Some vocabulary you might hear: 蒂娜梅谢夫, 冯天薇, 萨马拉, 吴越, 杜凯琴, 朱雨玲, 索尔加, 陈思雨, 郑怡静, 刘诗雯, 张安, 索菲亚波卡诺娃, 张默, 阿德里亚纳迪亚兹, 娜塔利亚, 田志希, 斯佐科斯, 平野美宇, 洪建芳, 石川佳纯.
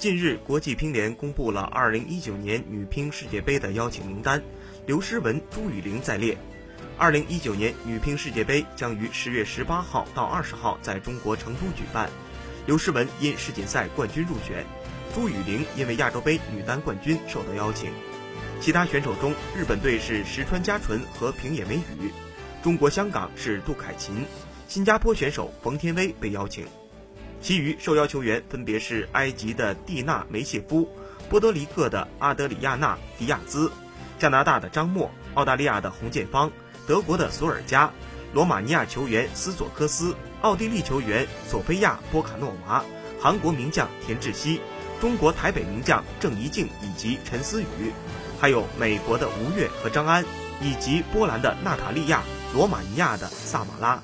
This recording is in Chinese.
近日，国际乒联公布了2019年女乒世界杯的邀请名单，刘诗雯、朱雨玲在列。2019年女乒世界杯将于10月18号到20号在中国成都举办。刘诗雯因世锦赛冠军入选，朱雨玲因为亚洲杯女单冠军受到邀请。其他选手中，日本队是石川佳纯和平野美宇，中国香港是杜凯琴，新加坡选手冯天薇被邀请。其余受邀球员分别是埃及的蒂娜梅谢夫、波多黎各的阿德里亚纳迪亚兹、加拿大的张默、澳大利亚的洪建芳、德国的索尔加、罗马尼亚球员斯佐科斯、奥地利球员索菲亚波卡诺娃、韩国名将田志希、中国台北名将郑怡静以及陈思雨，还有美国的吴越和张安，以及波兰的娜塔利亚、罗马尼亚的萨马拉。